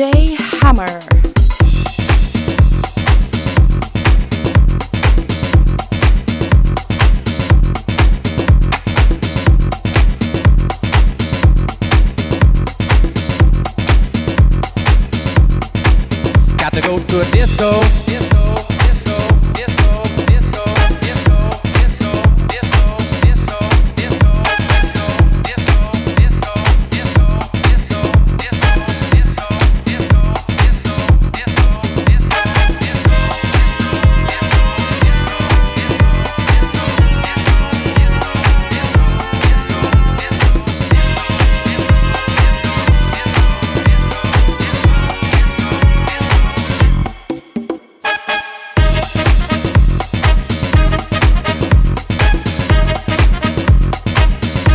DJ Hammer. Go to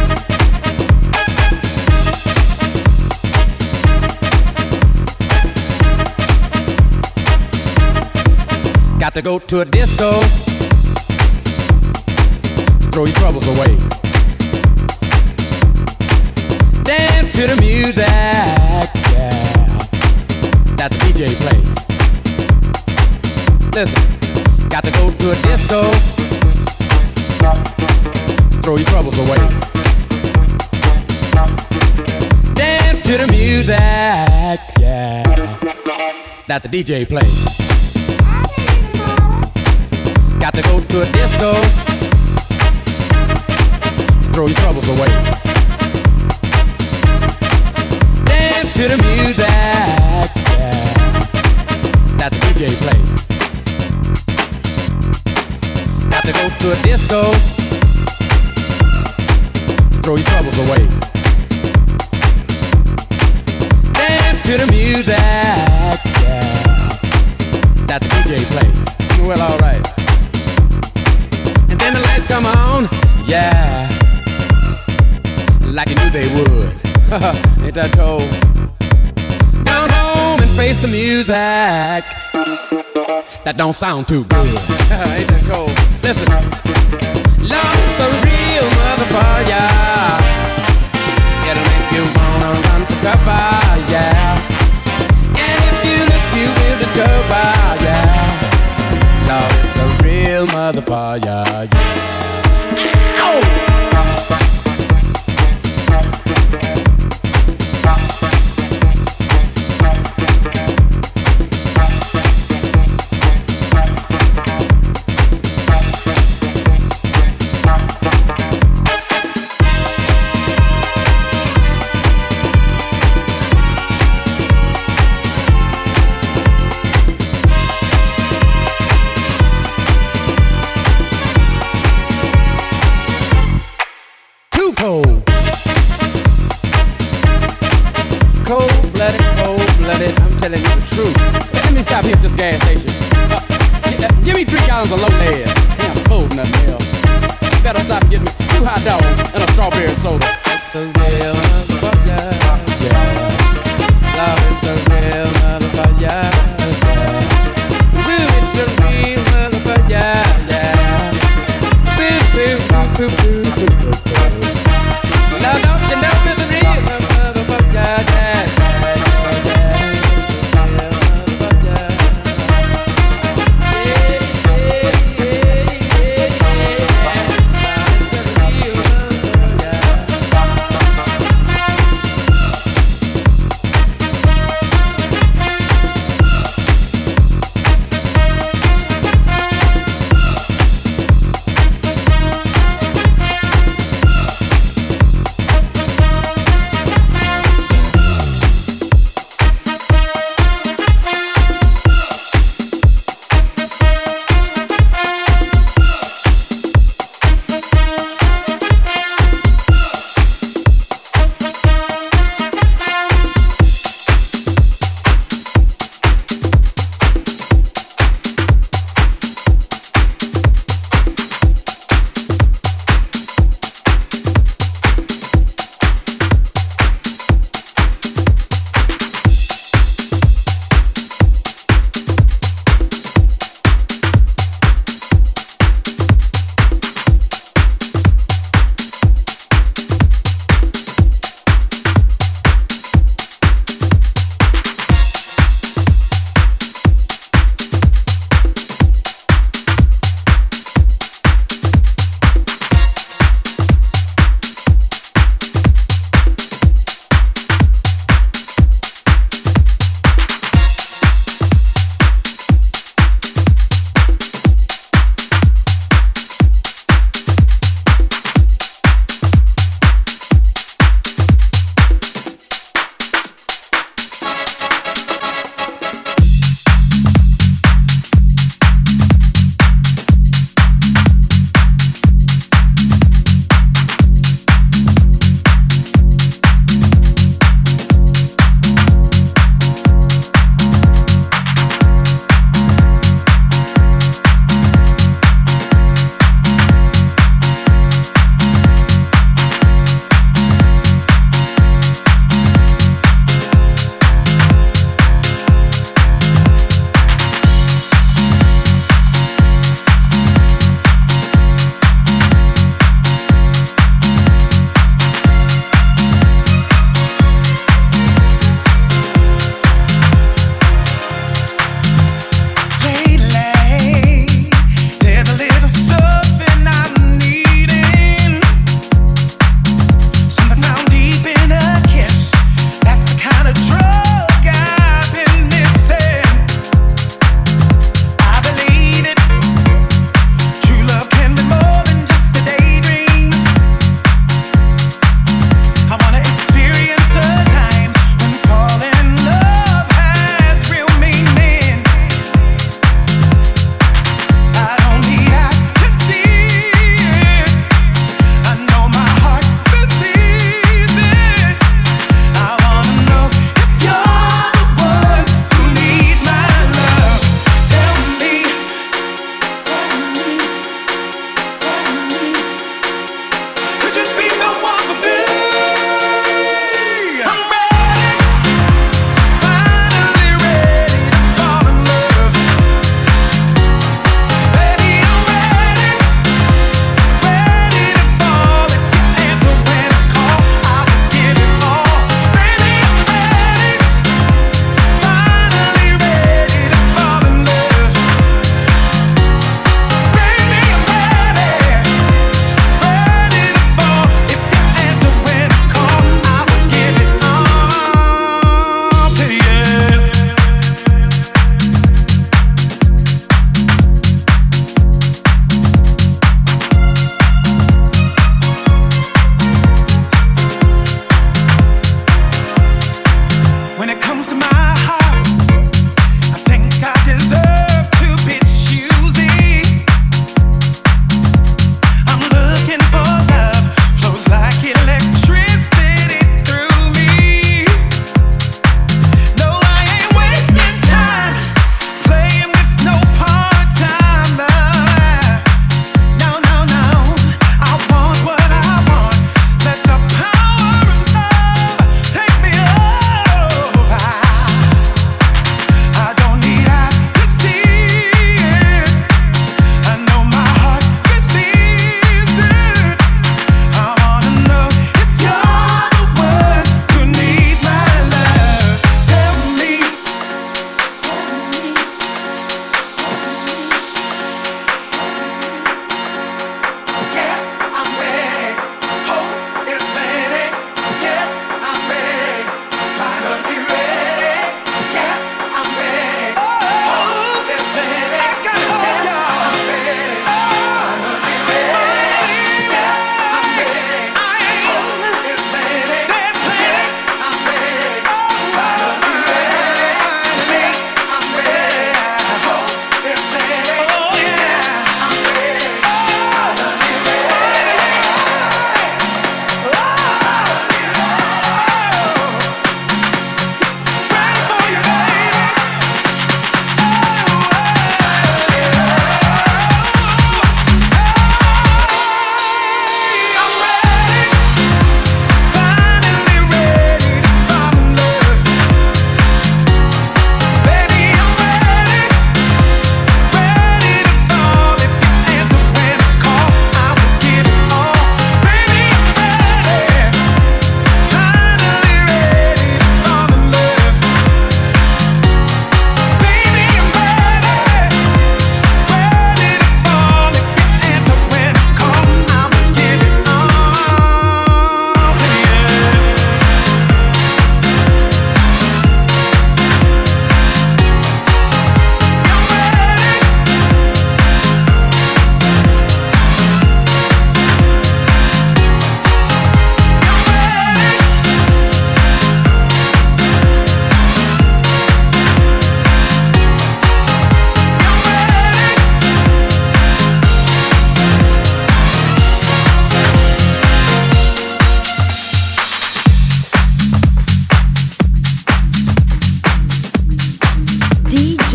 a disco. To go to a disco to throw your troubles away. Dance to the music, yeah, that the DJ play. Listen, got to go to a disco to throw your troubles away. Dance to the music, yeah, that the DJ play. Got to go to a disco to throw your troubles away. Dance to the music, yeah, that the DJ plays. Got to go to a disco to throw your troubles away. Dance to the music, yeah, that the DJ plays. Well, alright. And the lights come on, yeah, like you knew they would. Ain't that cold? Down home and face the music that don't sound too good. Ain't that cold? Listen, love's a real motherfucker. It'll make you wanna run for cover, yeah. And if you look, you will discover, yeah. Love is a real motherfucker, yeah.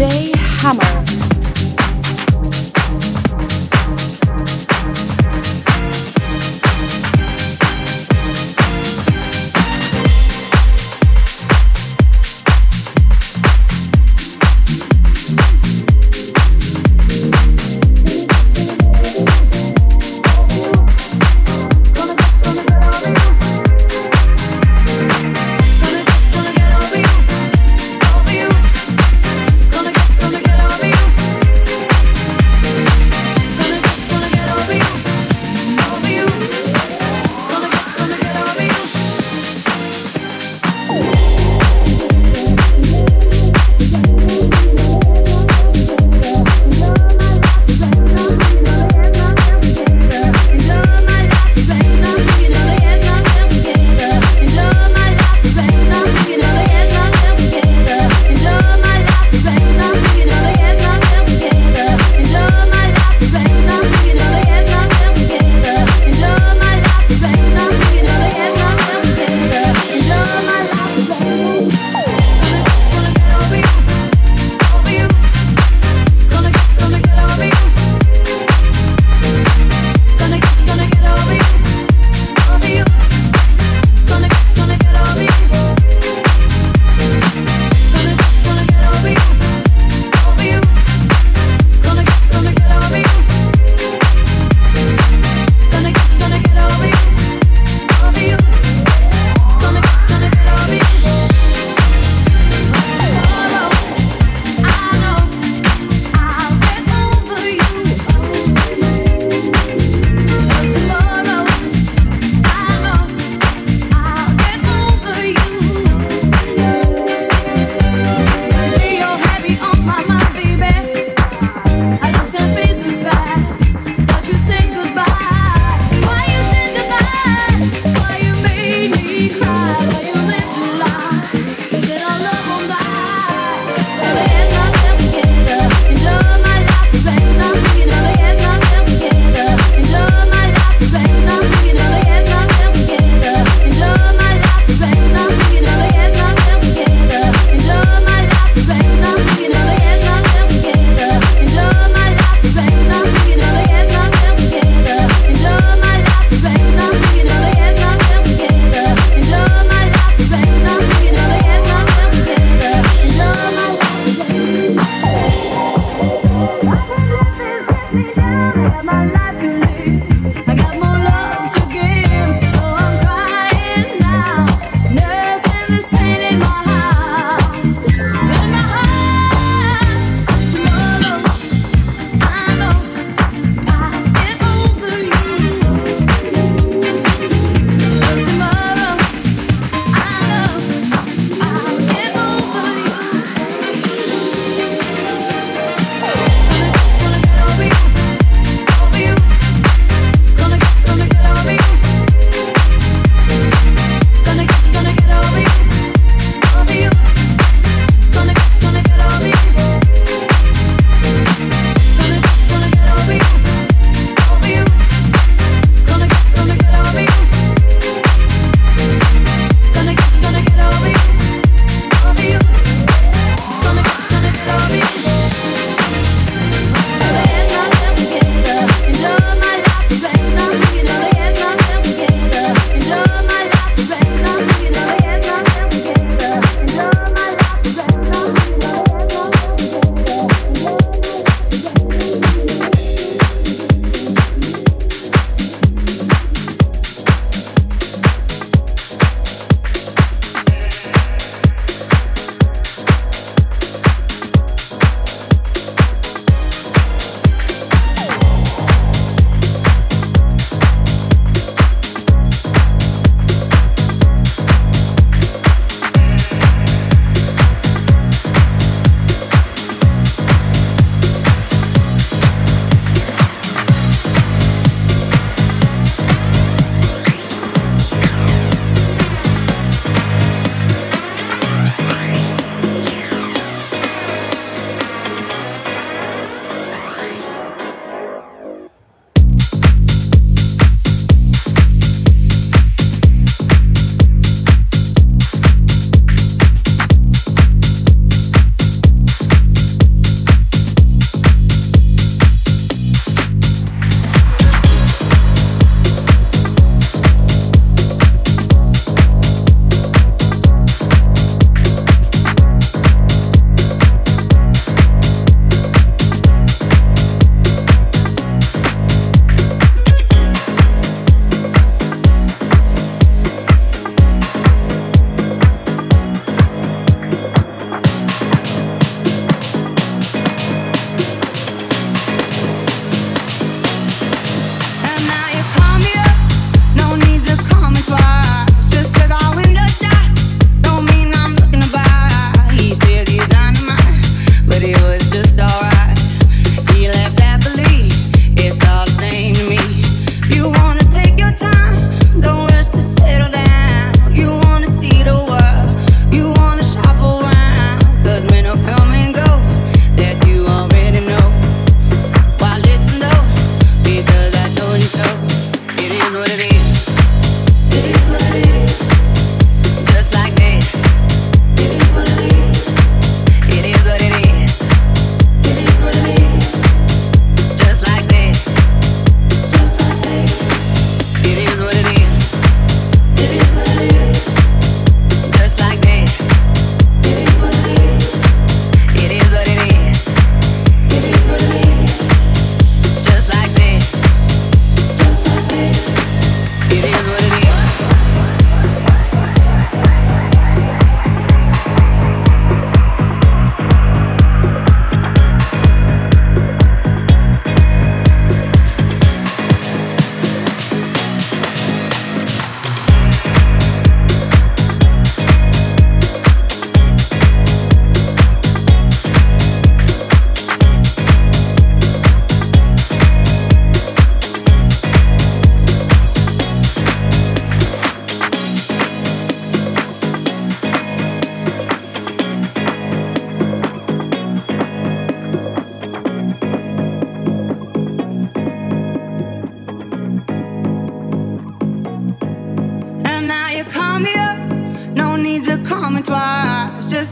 J. Hammer.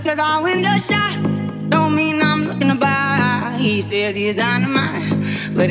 'cause our window shot don't mean I'm looking to buy. He says he's dynamite, but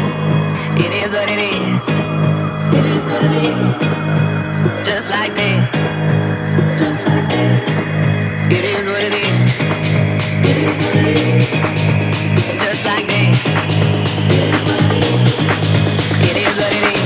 It is what it is. It is what it is. Just like this. Just like this. It is what it is. It is what it is. Just like this. It is what it is. It is what it is.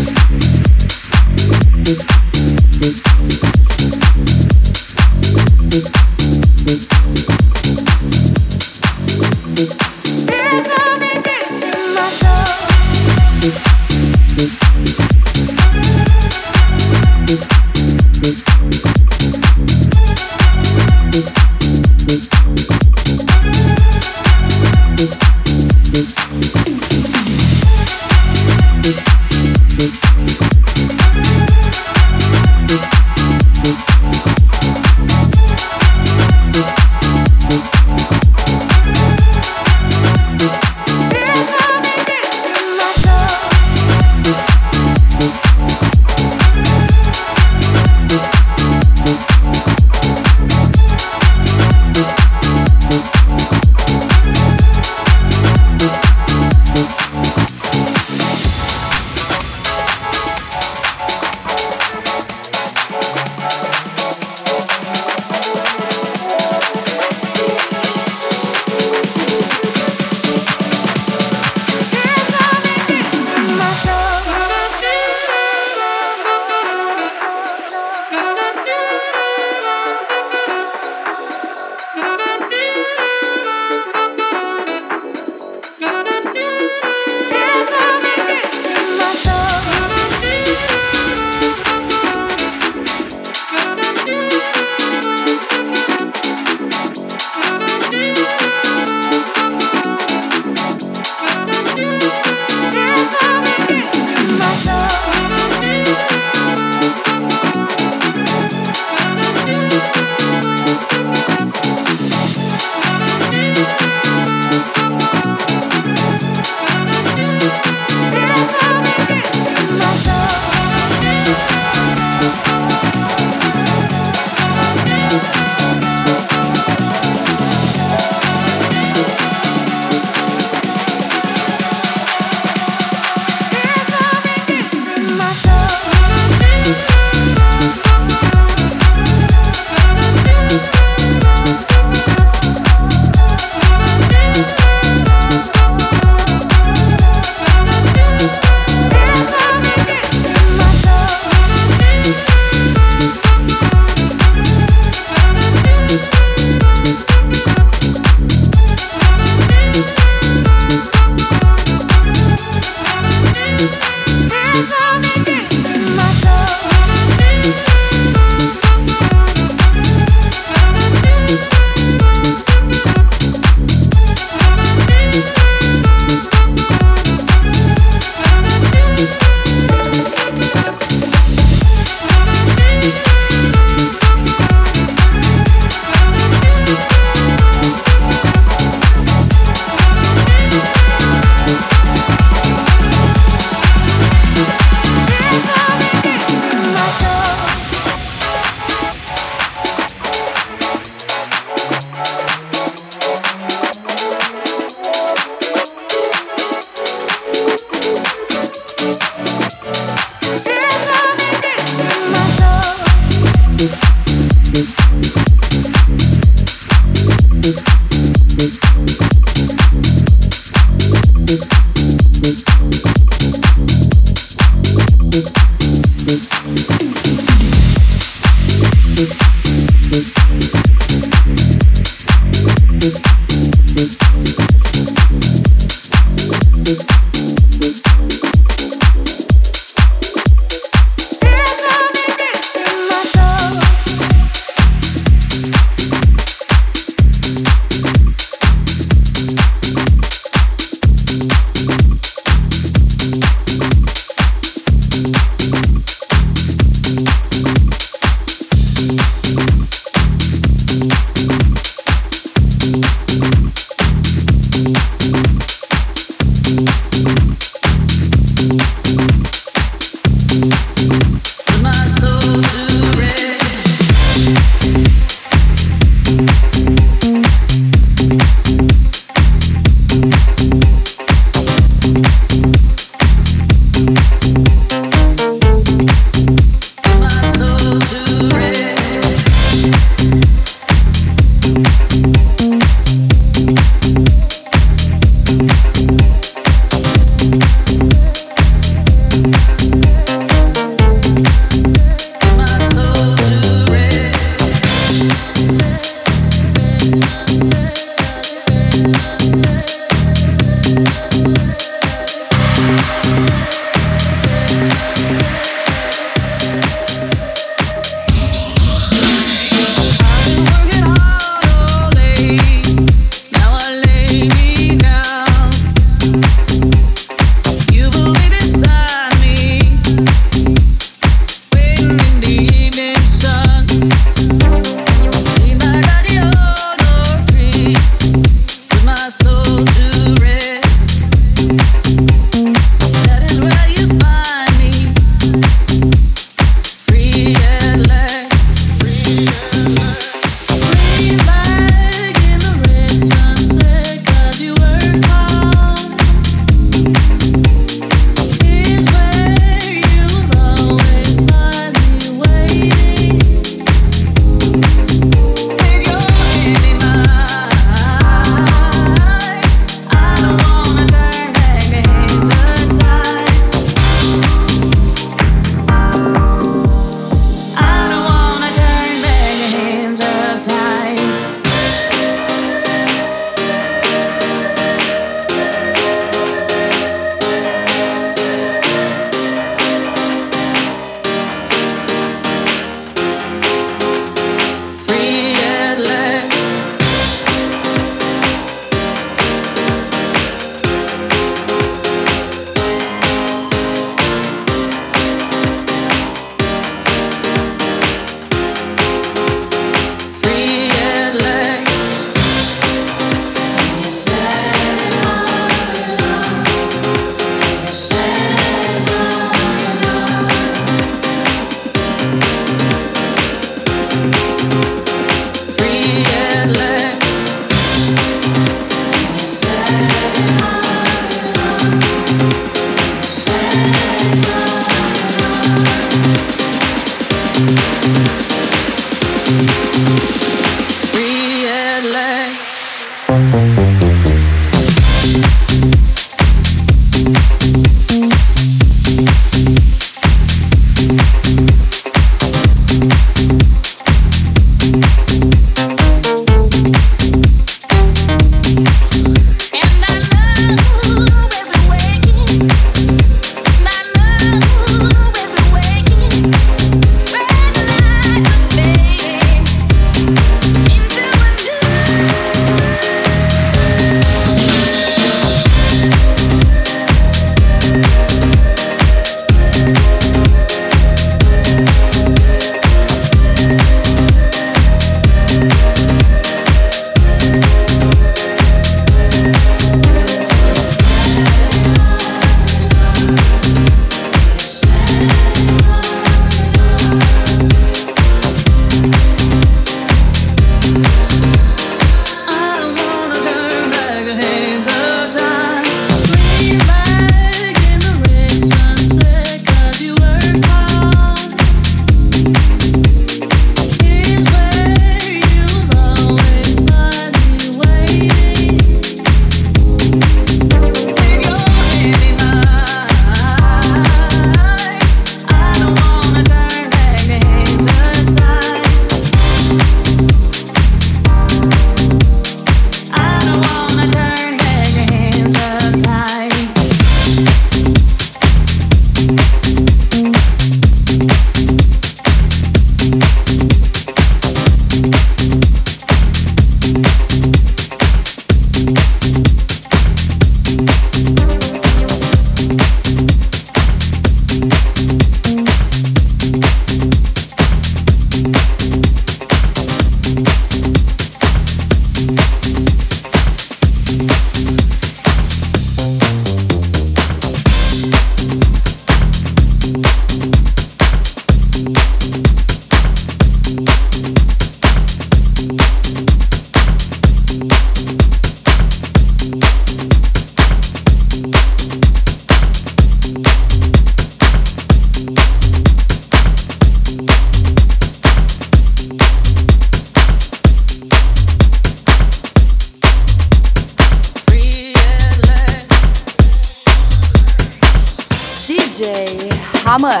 DJ Hammer.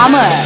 Thomas.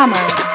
Hammer.